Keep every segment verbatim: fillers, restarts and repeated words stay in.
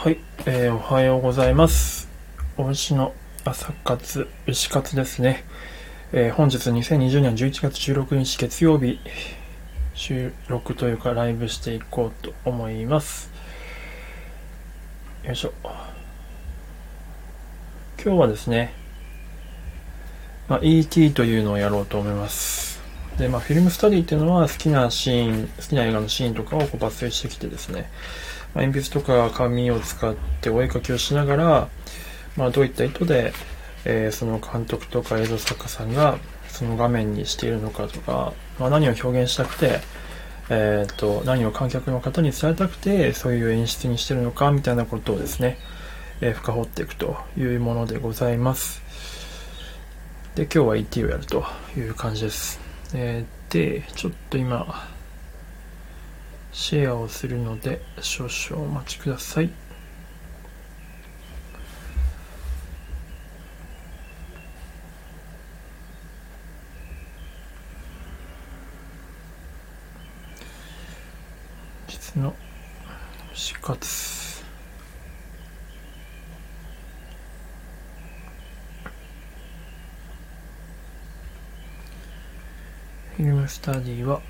はい、えー、おはようございます。おうしの朝活、牛活ですね、えー、本日にせんにじゅうねんじゅういちがつじゅうろくにち月曜日、収録というかライブしていこうと思います。よいしょ。今日はですね、まあ、イーティー というのをやろうと思います。で、まあ、フィルムスタディっていうのは好きなシーン、好きな映画のシーンとかをこう抜粋してきてですね、まあ、鉛筆とか紙を使ってお絵描きをしながら、まあ、どういった意図で、えー、その監督とか映像作家さんがその画面にしているのかとか、まあ、何を表現したくて、えー、と何を観客の方に伝えたくてそういう演出にしているのかみたいなことをですね、えー、深掘っていくというものでございます。で、今日は イーティー をやるという感じです。えー、で、ちょっと今シェアをするので少々お待ちください。実の死活。フィルムスタディは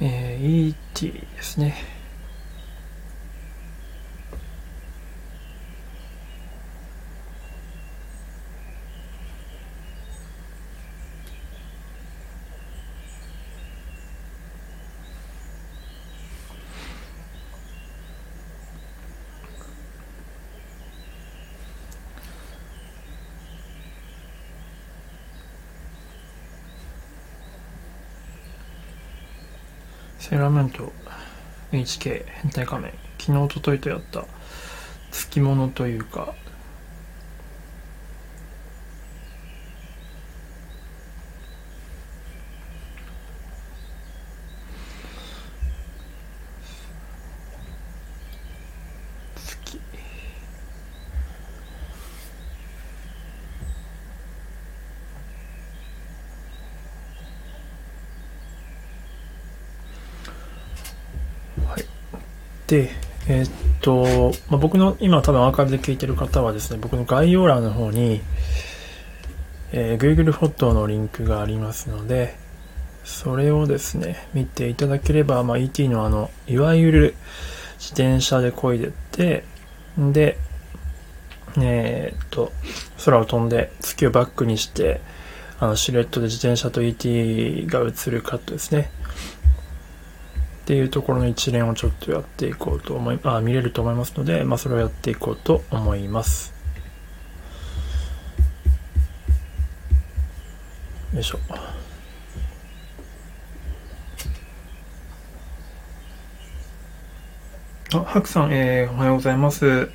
えー、イーティー ですね。セーラームーンと エイチケー 変態仮面、昨日おとといとやったつきものというか、月で、えーっとまあ、僕の今多分アーカイブで聞いてる方はですね、僕の概要欄の方に、えー、Google フォトのリンクがありますので、それをですね見ていただければ、まあ、イーティー のあのいわゆる自転車で漕いでってで、えーっと空を飛んで月をバックにしてあのシルエットで自転車と イーティー が映るカットですねっていうところの一連をちょっとやっていこうと思い、あ、見れると思いますので、まあ、それをやっていこうと思います。よいしょ。あ、ハクさん、えー、おはようございます。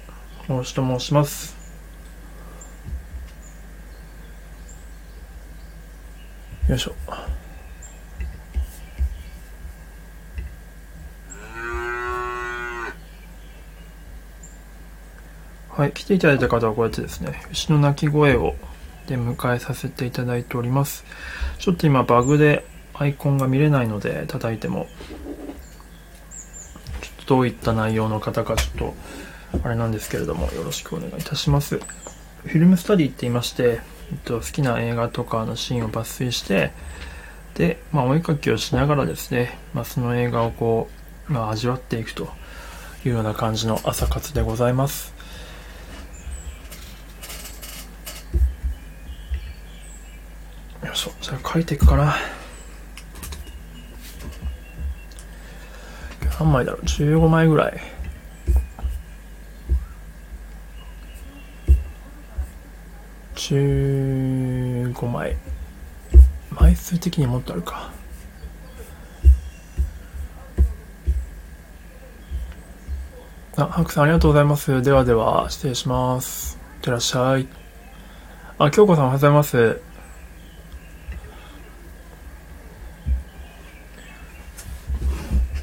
大志と申します。よいしょ。はい、来ていただいた方はこうやってですね、牛の鳴き声をで迎えさせていただいております。ちょっと今バグでアイコンが見れないので叩いても、ちょっとどういった内容の方かちょっとあれなんですけれども、よろしくお願いいたします。フィルムスタディって言いまして、えっと、好きな映画とかのシーンを抜粋して、で、まあ、お絵描きをしながらですね、まあ、その映画をこう、まあ、味わっていくというような感じの朝活でございます。じゃあ書いていくかな。何枚だろう、じゅうごまいぐらい。じゅうごまい。枚数的にもっとあるか。あ、ハクさんありがとうございます。ではでは失礼します。いってらっしゃい。あ、京子さんおはようございます。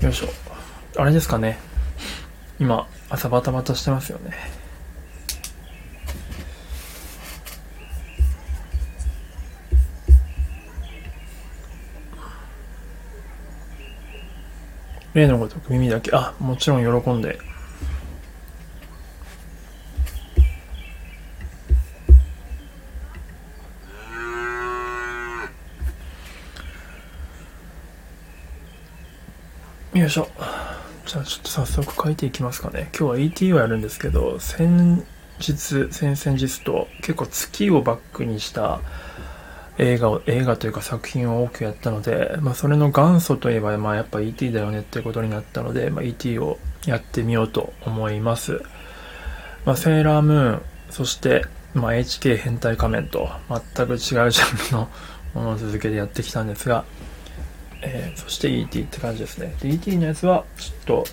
よいしょ。あれですかね、今朝バタバタしてますよね。例のごとく耳だけ、あ、もちろん喜んで。よいしょ。じゃあちょっと早速書いていきますかね。今日は イーティー をやるんですけど、先日、先々日と結構月をバックにした映画を、映画というか作品を多くやったので、まあそれの元祖といえば、まあやっぱ イーティー だよねってことになったので、まあ イーティー をやってみようと思います。まあセーラームーン、そしてまあ エイチケー 変態仮面と全く違うジャンルのものを続けてやってきたんですが、えー、そして イーティー って感じですね。で イーティー のやつはちょっと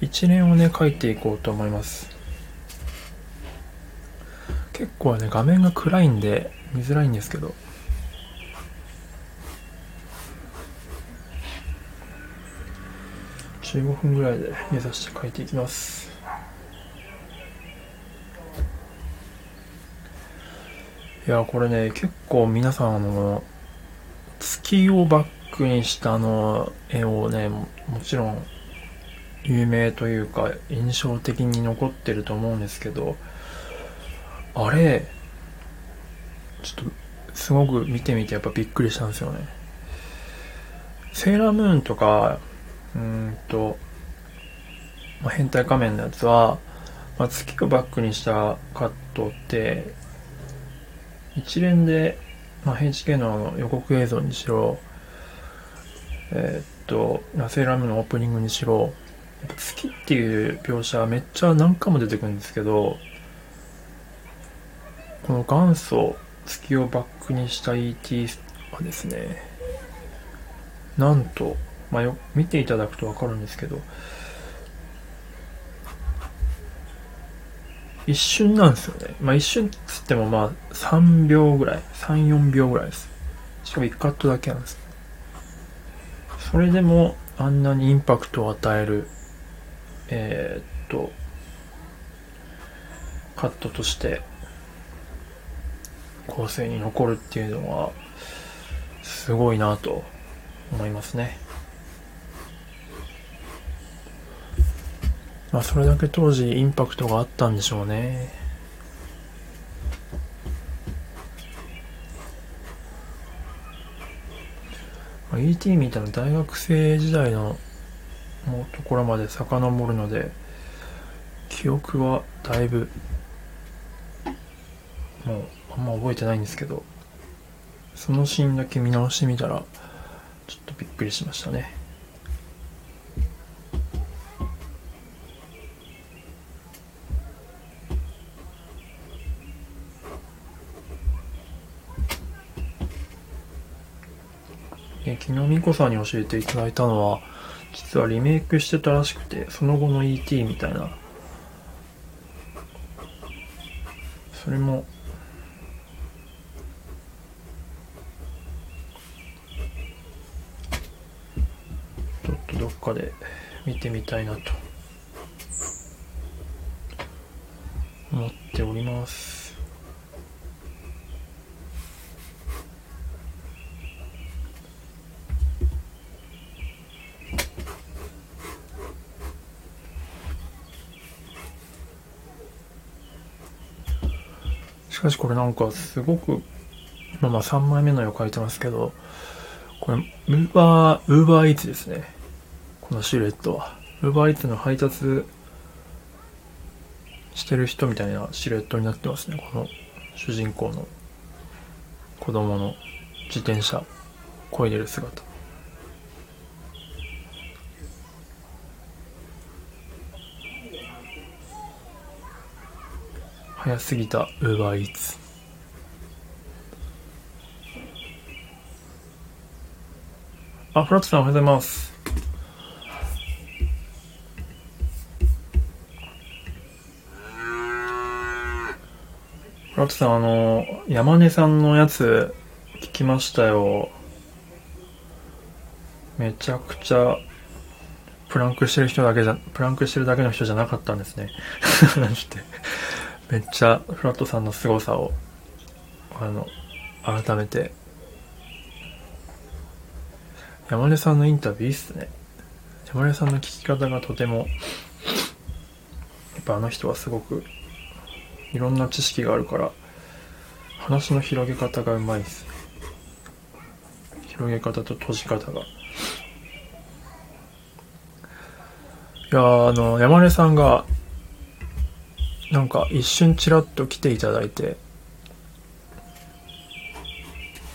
一連をね書いていこうと思います。結構ね画面が暗いんで見づらいんですけど、じゅうごふんぐらいで目指して書いていきます。いやこれね結構皆さんあの月をバック僕にしたあの絵をね も, もちろん有名というか印象的に残ってると思うんですけど、あれちょっとすごく見てみてやっぱびっくりしたんですよね。セーラームーンとかうーんと、まあ、変態仮面のやつは、まあ、月をバックにしたカットって一連で、まあ、エイチケー の予告映像にしろえー、っとセーラームーンのオープニングにしろ月っていう描写めっちゃ何回も出てくるんですけど、この元祖月をバックにした イーティー はですねなんと、まあ、よ見ていただくと分かるんですけど一瞬なんですよね。まあ一瞬っつってもまあさんびょうぐらい さん,よん 秒ぐらいです。しかもいちカットだけなんです。それでもあんなにインパクトを与えるえー、っとカットとして構成に残るっていうのはすごいなと思いますね。まあそれだけ当時インパクトがあったんでしょうね。イーティー みたいな大学生時代のところまで遡るので記憶はだいぶもうあんま覚えてないんですけど、そのシーンだけ見直してみたらちょっとびっくりしましたね。昨日美子さんに教えていただいたのは実はリメイクしてたらしくて、その後の イーティー みたいな、それもちょっとどっかで見てみたいなと思っております。しかしこれなんかすごく、まあまあさんまいめの絵を描いてますけど、これウーバー、ウーバーイーツですね。このシルエットはウーバーイーツの配達してる人みたいなシルエットになってますね。この主人公の子供の自転車漕いでる姿。早すぎたウーバーイーツ。あ、フラットさんおはようございます。フラットさんあの山根さんのやつ聞きましたよ。めちゃくちゃプランクしてる人だけじゃプランクしてるだけの人じゃなかったんですねなんてめっちゃフラットさんの凄さをあの改めて、山根さんのインタビューいいっすね。山根さんの聞き方がとても、やっぱあの人はすごくいろんな知識があるから話の広げ方がうまいですね。広げ方と閉じ方が。いや、あの山根さんがなんか一瞬ちらっと来ていただいて、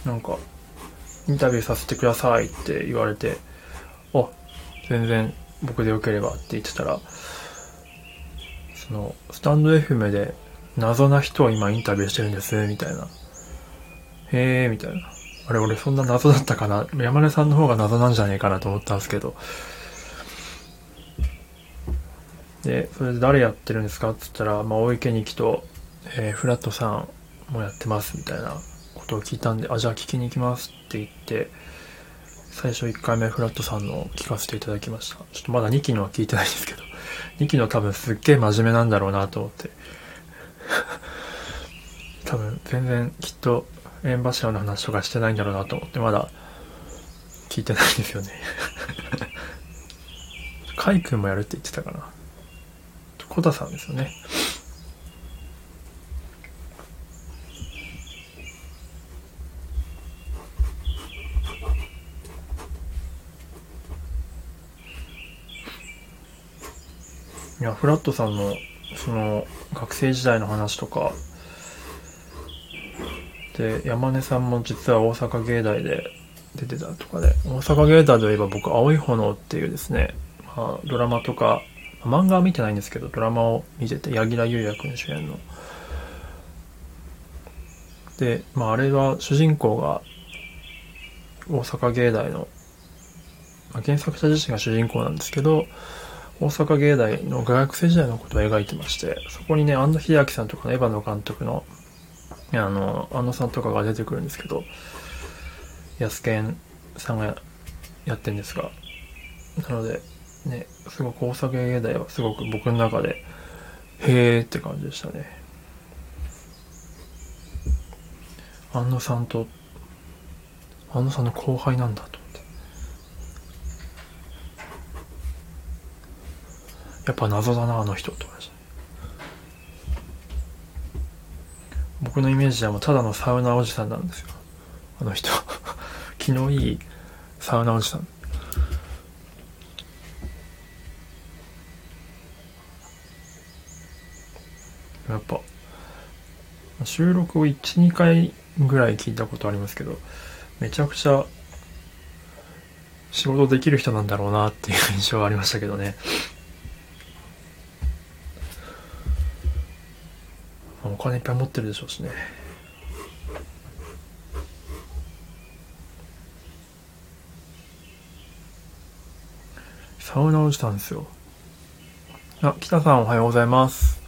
なんかインタビューさせてくださいって言われて、あ、全然僕でよければって言ってたら、そのスタンド エフエム で謎な人を今インタビューしてるんですみたいな、へーみたいな、あれ俺そんな謎だったかな、山根さんの方が謎なんじゃねえかなと思ったんですけど、でそれで誰やってるんですかって言ったら、まあ、大池にきと、えー、フラットさんもやってますみたいなことを聞いたんで、あ、じゃあ聞きに行きますって言って、最初いっかいめフラットさんのを聞かせていただきました。ちょっとまだにきのは聞いてないですけど、にきの多分すっげえ真面目なんだろうなと思って多分全然きっとエンバシアの話とかしてないんだろうなと思ってまだ聞いてないんですよねカイ君もやるって言ってたかな、コタさんですよね。いや、フラットさんのその学生時代の話とかで、山根さんも実は大阪芸大で出てたとかで、大阪芸大といえば僕青い炎っていうですね、まあ、ドラマとか漫画は見てないんですけどドラマを見てて、柳楽優弥君主演ので、まあ、あれは主人公が大阪芸大の、まあ、原作者自身が主人公なんですけど、大阪芸大の学生時代のことを描いてまして、そこにね、安野秀明さんとかのエヴァの監督のあの安野さんとかが出てくるんですけど、安健さんがやってるんですが、なのでね、すごく大阪芸大はすごく僕の中でへーって感じでしたね。安野さんと安野さんの後輩なんだと思って、やっぱ謎だなあの人と思いました。僕のイメージではもうただのサウナおじさんなんですよあの人気のいいサウナおじさん。やっぱ収録を いち,に 回ぐらい聞いたことありますけど、めちゃくちゃ仕事できる人なんだろうなっていう印象はありましたけどね。お金いっぱい持ってるでしょうしね。サウナおじさんですよ。あ、北さんおはようございます。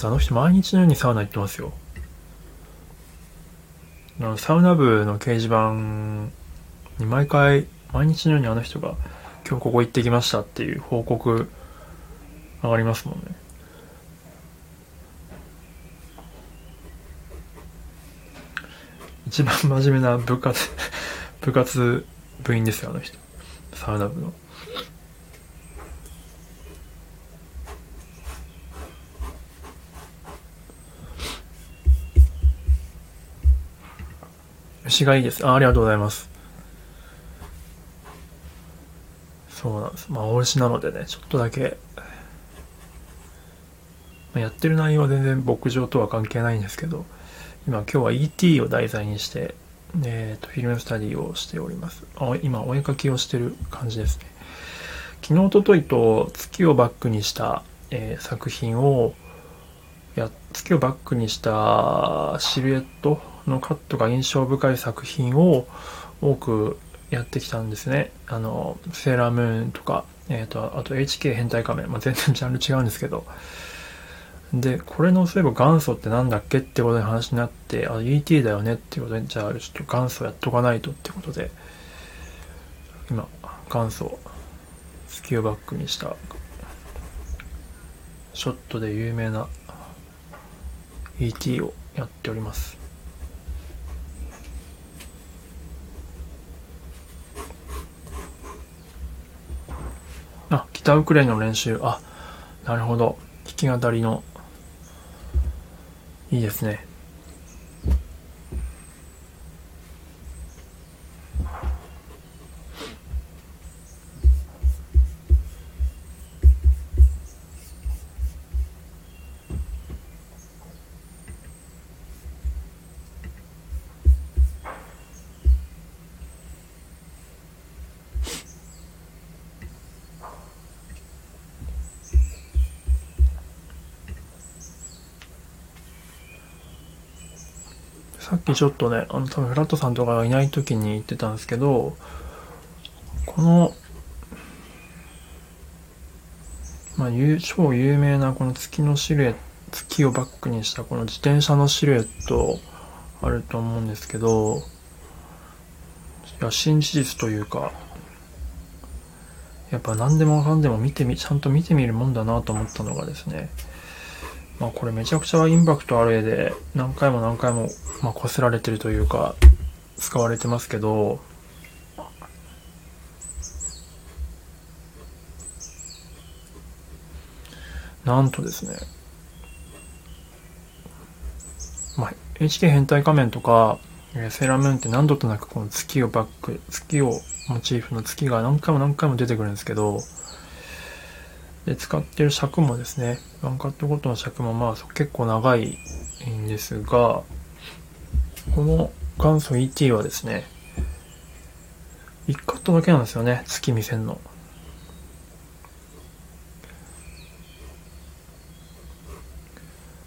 あの人毎日のようにサウナ行ってますよ。サウナ部の掲示板に毎回毎日のようにあの人が今日ここ行ってきましたっていう報告上がりますもんね。一番真面目な部活部活部員ですよあの人、サウナ部の。虫がいいです。あ、ありがとうございます。そうなんです。まあ、大牛なのでね、ちょっとだけ、まあ、やってる内容は全然牧場とは関係ないんですけど、今、今日は イーティー を題材にして、えーと、フィルムスタディをしております。あ、今、お絵描きをしてる感じですね。昨日、おとといと月をバックにした、えー、作品を、や、月をバックにしたシルエットのカットが印象深い作品を多くやってきたんですね。あのセーラームーンとか、えー、とあと エイチケー 変態仮面、まあ、全然ジャンル違うんですけど、でこれのそういえば元祖ってなんだっけってことに話になって、あ イーティー だよねってことで、じゃあちょっと元祖やっとかないとってことで、今元祖月をバックにしたショットで有名な イーティー をやっております。歌うくらいの練習。あ、なるほど。弾き語りの。いいですね。さっきちょっとね、あの多分フラットさんとかがいない時に言ってたんですけど、この、まあ、超有名なこの月のシルエット、月をバックにしたこの自転車のシルエットあると思うんですけど、いや新事実というか、やっぱ何でもかんでも見てみ、ちゃんと見てみるもんだなと思ったのがですね、まあこれめちゃくちゃインパクトある絵で何回も何回もまあこすられてるというか使われてますけど、なんとですね、まあ エイチケー 変態仮面とかセーラームーンって何度となくこの月をバック、月をモチーフの月が何回も何回も出てくるんですけど、で使ってる尺もですね、ワンカットごとの尺もまあ結構長いんですが、この元祖 イーティー はですね、いちカットだけなんですよね、月見せんの。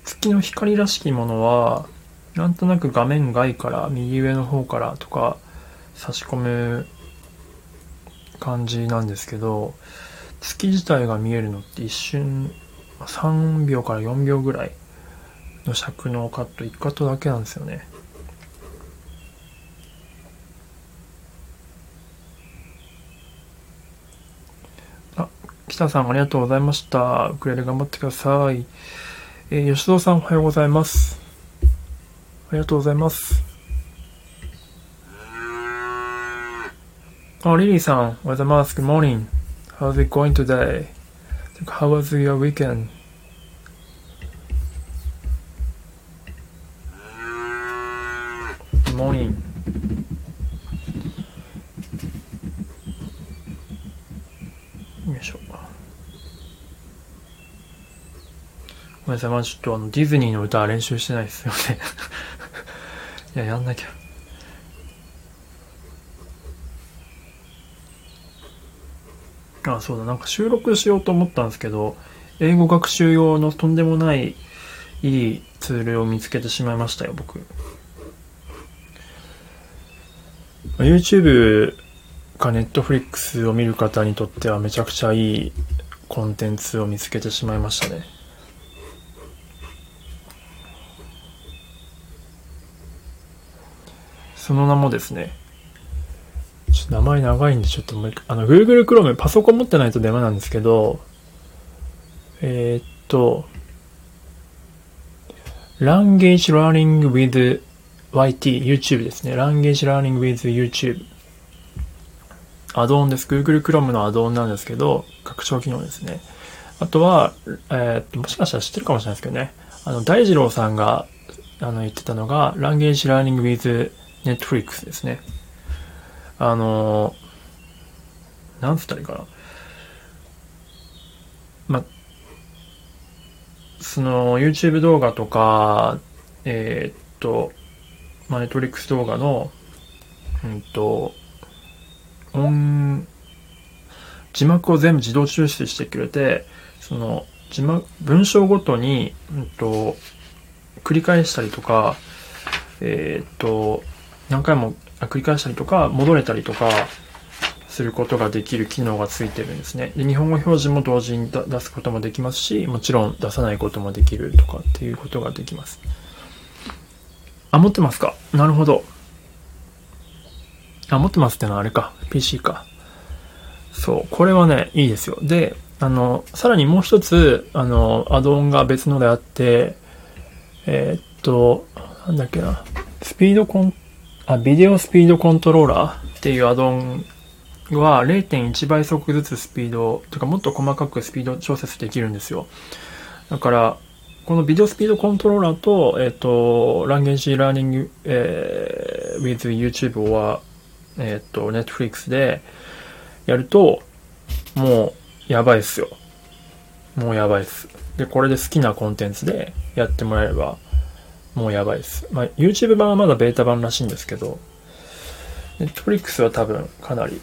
月の光らしきものは、なんとなく画面外から、右上の方からとか差し込む感じなんですけど、月自体が見えるのって一瞬さんびょうからよんびょうぐらいの尺のカット、いちカットだけなんですよね。あ、北さんありがとうございました。ウクレレ頑張ってください。えー、吉蔵さんおはようございます。ありがとうございます。あ、リリーさんおはようございます。Good morning.How's it going today? How was your weekend? モーニング よいしょ。ごめんなさい、まだちょっとあのディズニーの歌練習してないですよね。いや、やんなきゃ。あ、そうだ、なんか収録しようと思ったんですけど、英語学習用のとんでもないいいツールを見つけてしまいましたよ、僕。YouTube か Netflix を見る方にとってはめちゃくちゃいいコンテンツを見つけてしまいましたね。その名もですね、ちょっと名前長いんで、ちょっともう一回、あの、Google Chrome、パソコン持ってないとダメなんですけど、えー、っと、Language Learning with ワイティー、YouTube ですね。Language Learning with YouTube。アドオンです。Google Chrome のアドオンなんですけど、拡張機能ですね。あとは、えー、っと、もしかしたら知ってるかもしれないですけどね、あの、大二郎さんが、あの、言ってたのが、Language Learning with Netflix ですね。あのー、なんつったらいいかな。ま、その、YouTube 動画とか、えー、っと、ま、ネットフリックス動画の、うんと、音、字幕を全部自動抽出してくれて、その、字幕、文章ごとに、うんと、繰り返したりとか、えー、っと、何回も、繰り返したりとか戻れたりとかすることができる機能がついてるんですね。で、日本語表示も同時に出すこともできますし、もちろん出さないこともできるとかっていうことができます。あ、持ってますか。なるほど。あ、持ってますってのはあれか、 ピーシー か。そう、これはね、いいですよ。で、あのさらにもう一つ、あのアドオンが別のであって、えー、っとなんだっけな、スピードコンビデオスピードコントローラーっていうアドオンは れいてんいち 倍速ずつスピードとかもっと細かくスピード調節できるんですよ。だからこのビデオスピードコントローラーと、えっと、Language Learning with YouTube は、えっと、Netflix でやると、もうやばいっすよ。もうやばいっす。で、これで好きなコンテンツでやってもらえれば、もうやばいっす。まあ、YouTube 版はまだベータ版らしいんですけど、Netflix は多分かなり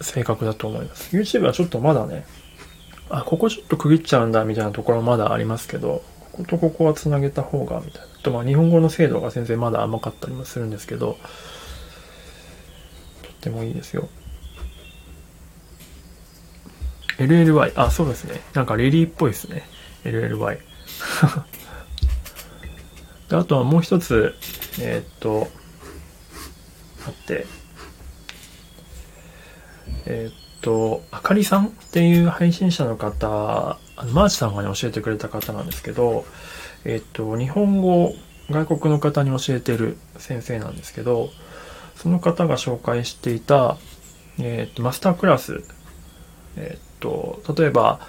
正確だと思います。YouTube はちょっとまだね、あ、ここちょっと区切っちゃうんだみたいなところまだありますけど、こことここはつなげた方がみたいなと、まあ日本語の精度が先生まだ甘かったりもするんですけど、とってもいいですよ。エルエルワイ、あ、そうですね。なんかレリーっぽいですね。エルエルワイ。で、あとはもう一つ、えー、っと、待って、えー、っと、あかりさんっていう配信者の方、あのマーチさんが、ね、教えてくれた方なんですけど、えっと、日本語を外国の方に教えてる先生なんですけど、その方が紹介していた、えっと、マスタークラス、えっと、例えば、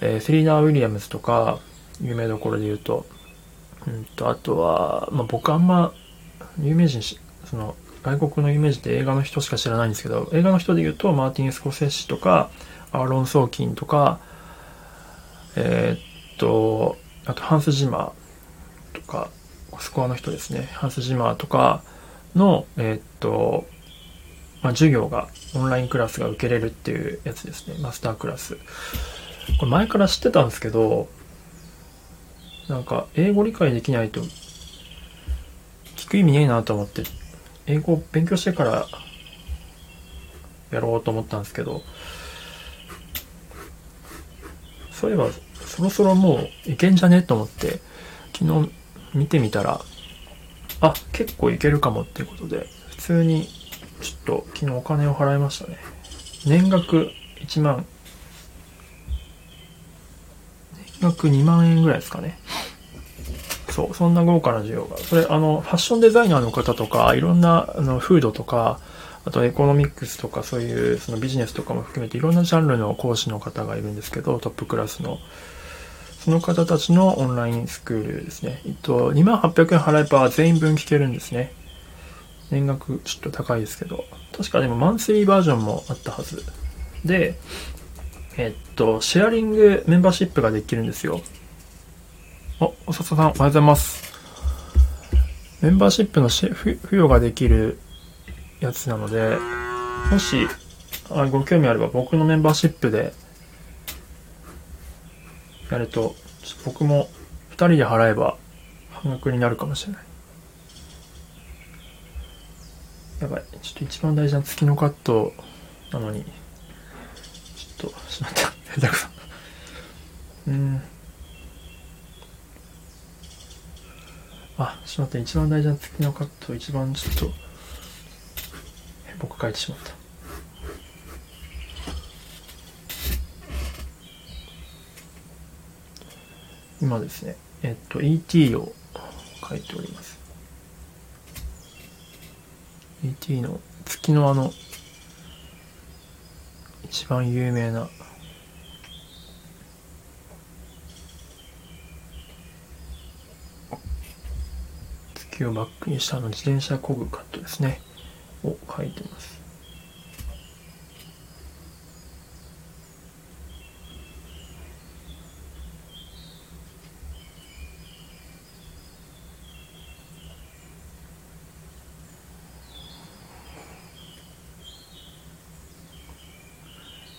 えー、セリーナ・ウィリアムズとか有名どころで言うと、うんと、あとは、まあ、僕あんま有名人しその外国のイメージで映画の人しか知らないんですけど、映画の人で言うとマーティン・スコセッシとかアーロン・ソーキンとか、えー、っとあとハンス・ジマーとか、スコアの人ですね、ハンス・ジマーとかの、えー、っと、まあ、授業がオンラインクラスが受けれるっていうやつですね。マスタークラス、これ前から知ってたんですけど、なんか英語理解できないと聞く意味ねえなと思って英語を勉強してからやろうと思ったんですけど、そういえばそろそろもういけんじゃねと思って昨日見てみたら、あ、結構いけるかもっていうことで、普通にちょっと昨日お金を払いましたね。年額いちまん、年額にまんえんぐらいですかね。そう、そんな豪華な需要が、それあのファッションデザイナーの方とか、いろんなあのフードとか、あとエコノミックスとか、そういうそのビジネスとかも含めていろんなジャンルの講師の方がいるんですけど、トップクラスのその方たちのオンラインスクールですね。えっと、にまんはっぴゃくえん払えば全員分聞けるんですね。年額ちょっと高いですけど、確かでもマンスリーバージョンもあったはずで、えっとシェアリングメンバーシップができるんですよ。お、おさささん、おはようございます。メンバーシップのし付与ができるやつなので、もしあご興味あれば僕のメンバーシップでやると、僕もふたりで払えば半額になるかもしれない。やばい、ちょっと一番大事な月のカットなのに、ちょっとしまった、下手くそ。うーん。あ、しまった。一番大事な月のカット、一番ちょっと、僕書いてしまった。今ですね、えっと、イーティー を書いております。イーティー の月のあの、一番有名な、をバックにしたの自転車こぐカットですねを書いてます。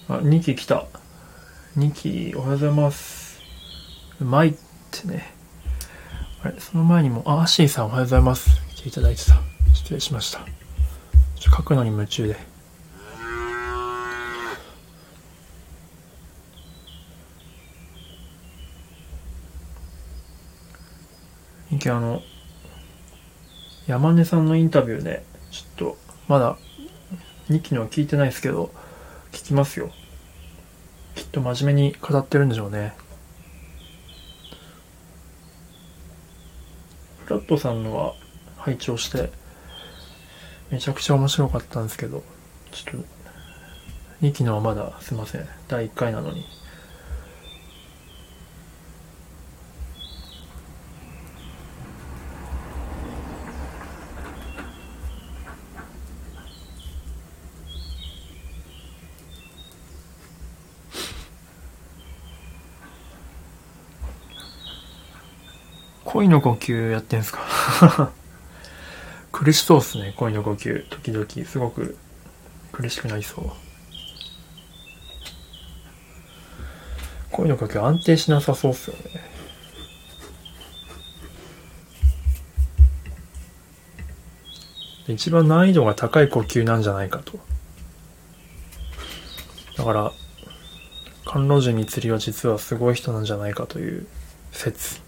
あ、にき来た。にきおはようございます。うまいってね。あれ、その前にも、あ、アッシーさんおはようございます。来ていただいてた。失礼しました。ちょっと書くのに夢中で。いき、あの、山根さんのインタビューで、ちょっと、まだ、にきの聞いてないですけど、聞きますよ。きっと真面目に語ってるんでしょうね。フラットさんのは拝聴して、めちゃくちゃ面白かったんですけど、ちょっとにきのはまだすいません、だいいっかいなのに。恋の呼吸やってんすか苦しそうっすね、恋の呼吸。時々すごく苦しくなりそう。恋の呼吸安定しなさそうっすよね。一番難易度が高い呼吸なんじゃないかと。だから甘露寺みつりは実はすごい人なんじゃないかという説。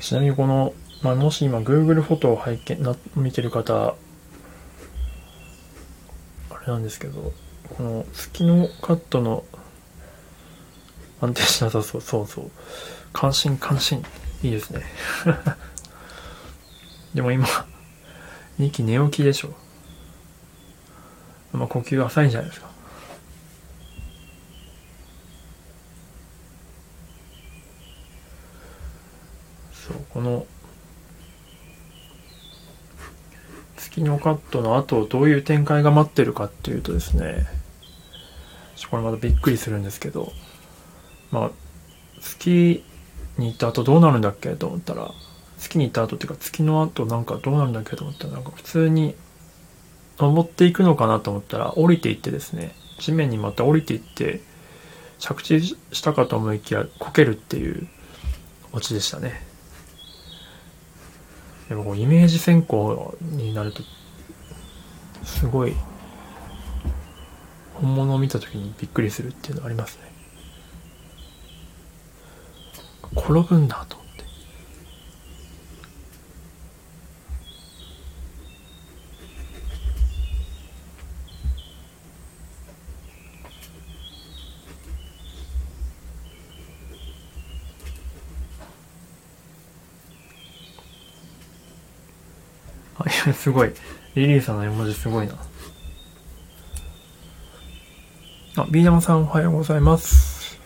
ちなみにこの、まあ、もし今 Google フォトを拝見な見てる方あれなんですけど、この月のカットの安定しなさそう、そうそう、関心関心いいですねでも今にき寝起きでしょ、まあ、呼吸浅いんじゃないですか。この月のカットの後どういう展開が待ってるかっていうとですね、これまたびっくりするんですけど、まあ月に行った後どうなるんだっけと思ったら、月に行った後っていうか月の後なんかどうなるんだっけと思ったら、なんか普通に登っていくのかなと思ったら降りていってですね、地面にまた降りていって着地したかと思いきやこけるっていうオチでしたね。でもイメージ先行になるとすごい本物を見た時にびっくりするっていうのありますね。転ぶんだと思って。すごいリリーさんの絵文字すごいなあ。ビー玉さんおはようございます。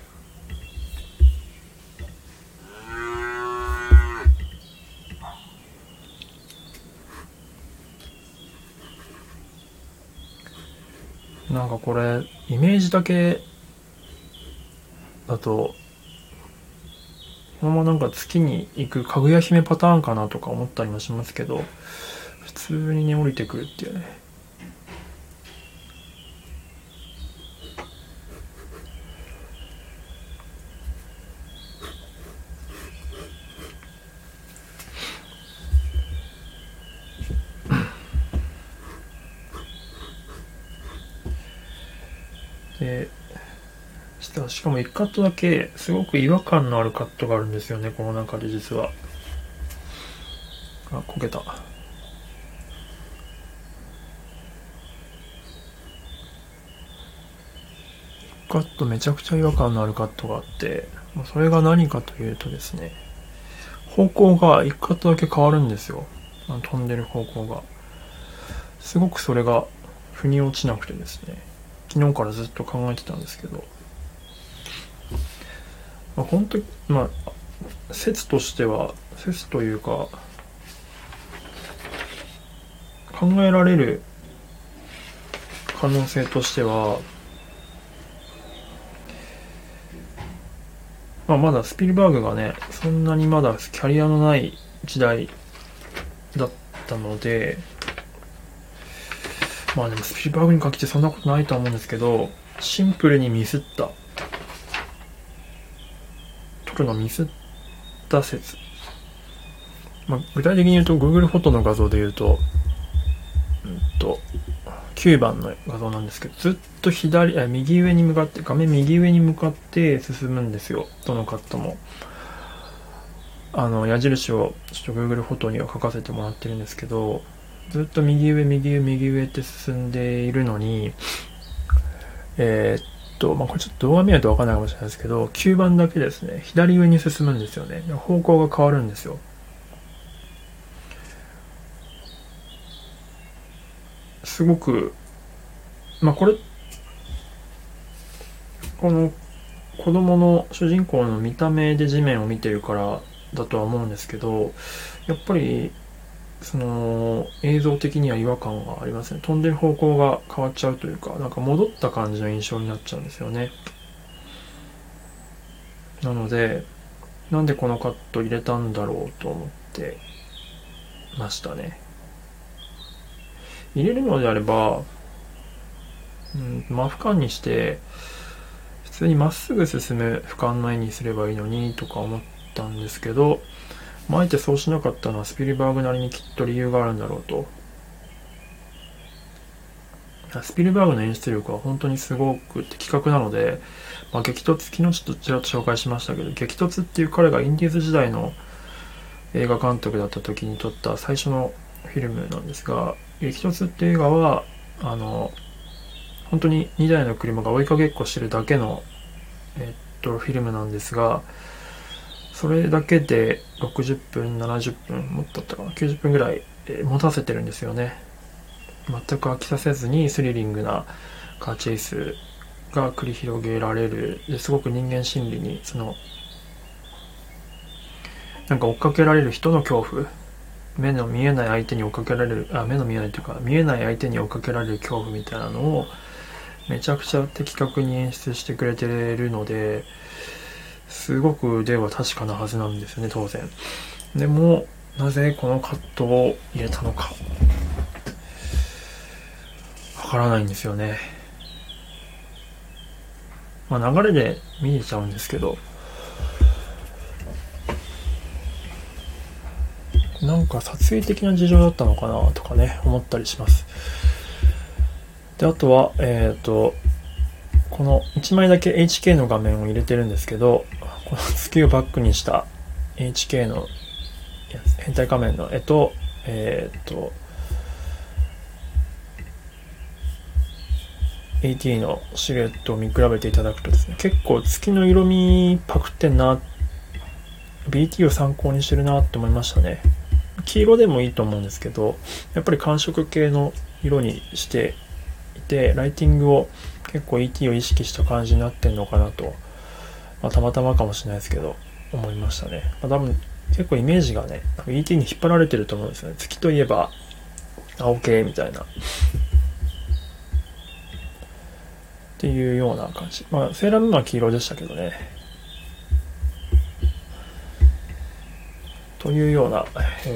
なんかこれイメージだけだとこのままなんか月に行くかぐや姫パターンかなとか思ったりもしますけど、普通にね降りてくるっていうね。で、しかもいちカットだけすごく違和感のあるカットがあるんですよね、この中で実は。あ、こけた。カットめちゃくちゃ違和感のあるカットがあって、それが何かというとですね、方向がいちカットだけ変わるんですよ、飛んでる方向が。すごくそれが腑に落ちなくてですね、昨日からずっと考えてたんですけど、まあ、本当に、まあ、説としては説というか考えられる可能性としては、まあ、まだスピルバーグがね、そんなにまだキャリアのない時代だったので、まあでもスピルバーグに限ってそんなことないと思うんですけど、シンプルにミスった。撮るのミスった説。まあ、具体的に言うと Google フォトの画像で言うと、うんと、きゅうばんの画像なんですけど、ずっと左、右上に向かって、画面右上に向かって進むんですよ、どのカットも。あの、矢印を、ちょっと Google フォトには書かせてもらってるんですけど、ずっと右上右上右上って進んでいるのに、えー、っとまあこれちょっと動画見ないと分からないかもしれないですけど、きゅうばんだけですね、左上に進むんですよね。方向が変わるんですよ。すごく、まあこれこの子供の主人公の見た目で地面を見てるからだとは思うんですけど、やっぱりその映像的には違和感がありますね。飛んでる方向が変わっちゃうというか、なんか戻った感じの印象になっちゃうんですよね。なので、なんでこのカット入れたんだろうと思ってましたね。入れるのであれば、うん、真俯瞰にして普通にまっすぐ進む俯瞰の絵にすればいいのにとか思ったんですけど、まあえてそうしなかったのはスピルバーグなりにきっと理由があるんだろうと。スピルバーグの演出力は本当にすごく的確なので、まあ、激突、昨日ちょっとちらっと紹介しましたけど、激突っていう彼がインディーズ時代の映画監督だった時に撮った最初のフィルムなんですが、激突っていう映画はあの本当ににだいの車が追いかけっこしてるだけの、えっと、フィルムなんですが、それだけでろくじゅっぷん、ななじゅっぷん、もっとだったかな、きゅうじゅっぷんぐらい、えー、持たせてるんですよね。全く飽きさせずにスリリングなカーチェイスが繰り広げられる。ですごく人間心理に、そのなんか追っかけられる人の恐怖、目の見えない相手に追っかけられる、あ、目の見えないというか見えない相手に追っかけられる恐怖みたいなのをめちゃくちゃ的確に演出してくれてるので、すごく腕は確かなはずなんですよね、当然。でもなぜこのカットを入れたのかわからないんですよね。まあ流れで見えちゃうんですけど、なんか撮影的な事情だったのかなとかね、思ったりします。で、あとは、えっと、このいちまいだけ エイチケー の画面を入れてるんですけど、この月をバックにした エイチケー の変態仮面の絵と、えっと、イーティー のシルエットを見比べていただくとですね、結構月の色味パクってんな、ビーティー を参考にしてるなって思いましたね。黄色でもいいと思うんですけど、やっぱり寒色系の色にしていて、ライティングを結構 イーティー を意識した感じになってんのかなと、まあ、たまたまかもしれないですけど思いましたね。まあ、多分結構イメージがね、 イーティー に引っ張られてると思うんですよね。月といえば青系みたいなっていうような感じ。まあセーラームーンは黄色でしたけどね。というような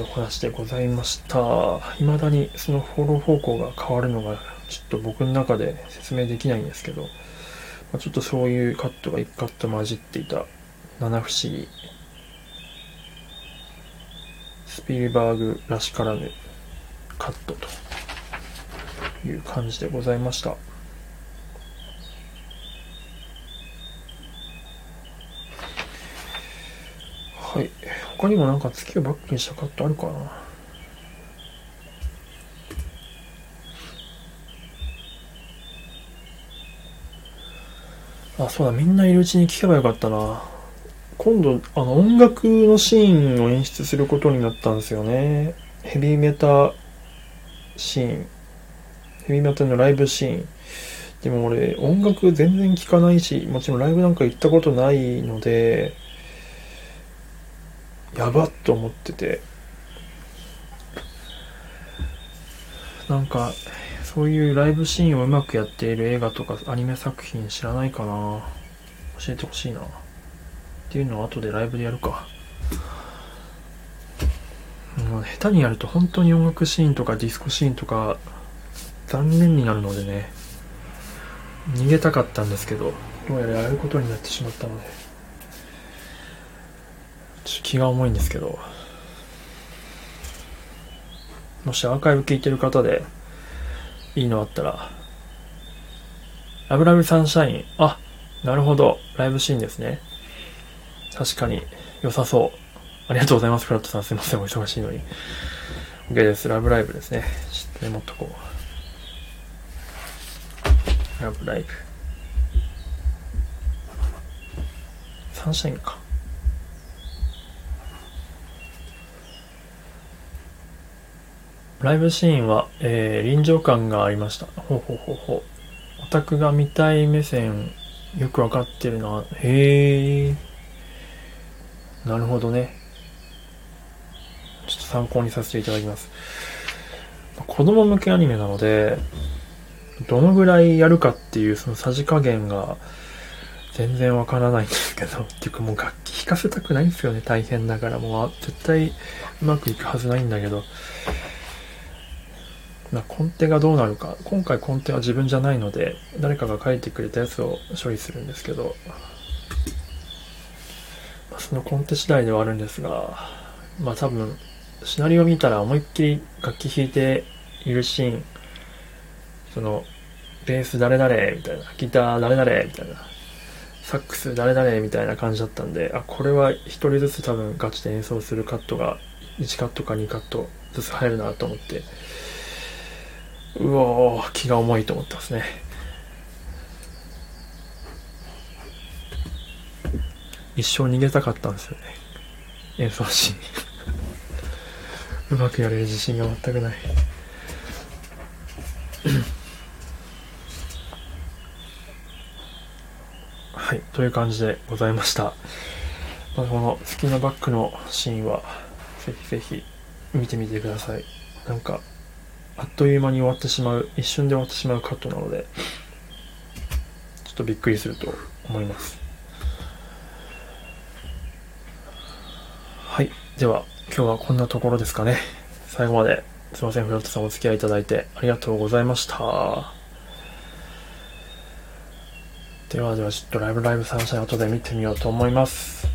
お話でございました。未だにそのフォロー方向が変わるのがちょっと僕の中で説明できないんですけど、ちょっとそういうカットがいちカット混じっていた七不思議、スピルバーグらしからぬカットという感じでございました。はい。他にもなんか月をバックにしたカットあるかな。あ、そうだ、みんないるうちに聞けばよかったな。今度あの音楽のシーンを演出することになったんですよね。ヘビーメタシーン、ヘビーメタのライブシーン。でも俺音楽全然聞かないし、もちろんライブなんか行ったことないので。やばっと思ってて、なんかそういうライブシーンをうまくやっている映画とかアニメ作品知らないかな、教えてほしいなっていうのを後でライブでやるか。もう下手にやると本当に音楽シーンとかディスコシーンとか残念になるのでね、逃げたかったんですけど、どうやらやることになってしまったので気が重いんですけど、もしアーカイブ聞いてる方でいいのあったら、ラブラブサンシャイン、あ、なるほど、ライブシーンですね。確かに良さそう。ありがとうございます、フラットさん、すいません、お忙しいのに。OK です。ラブライブですね。ちょっとメモっとこう。ラブライブ。サンシャインか。ライブシーンは、えー、臨場感がありました。ほうほうほうほう。オタクが見たい目線、よくわかってるな。へえ。なるほどね。ちょっと参考にさせていただきます。子供向けアニメなので、どのぐらいやるかっていうそのさじ加減が全然わからないんですけど、結構もう楽器弾かせたくないんですよね。大変だから、もう絶対うまくいくはずないんだけど。コンテがどうなるか、今回コンテは自分じゃないので誰かが書いてくれたやつを処理するんですけど、そのコンテ次第ではあるんですが、まあ多分シナリオ見たら思いっきり楽器弾いているシーン、そのベース誰々みたいな、ギター誰々みたいな、サックス誰々みたいな感じだったんで、あ、これは一人ずつ多分ガチで演奏するカットがいちカットかにカットずつ入るなと思って、うおー、気が重いと思ってますね。一生逃げたかったんですよね、演奏シーン。うまくやれる自信が全くない。はい、という感じでございました。まあ、このスキナバックのシーンはぜひぜひ見てみてください。なんかあっという間に終わってしまう、一瞬で終わってしまうカットなので、ちょっとびっくりすると思います。はい、では今日はこんなところですかね。最後まですいません、フロットさんお付き合いいただいてありがとうございました。ではではちょっとライブライブサンシャイン後で見てみようと思います。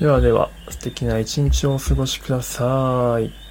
ではでは素敵な一日をお過ごしください。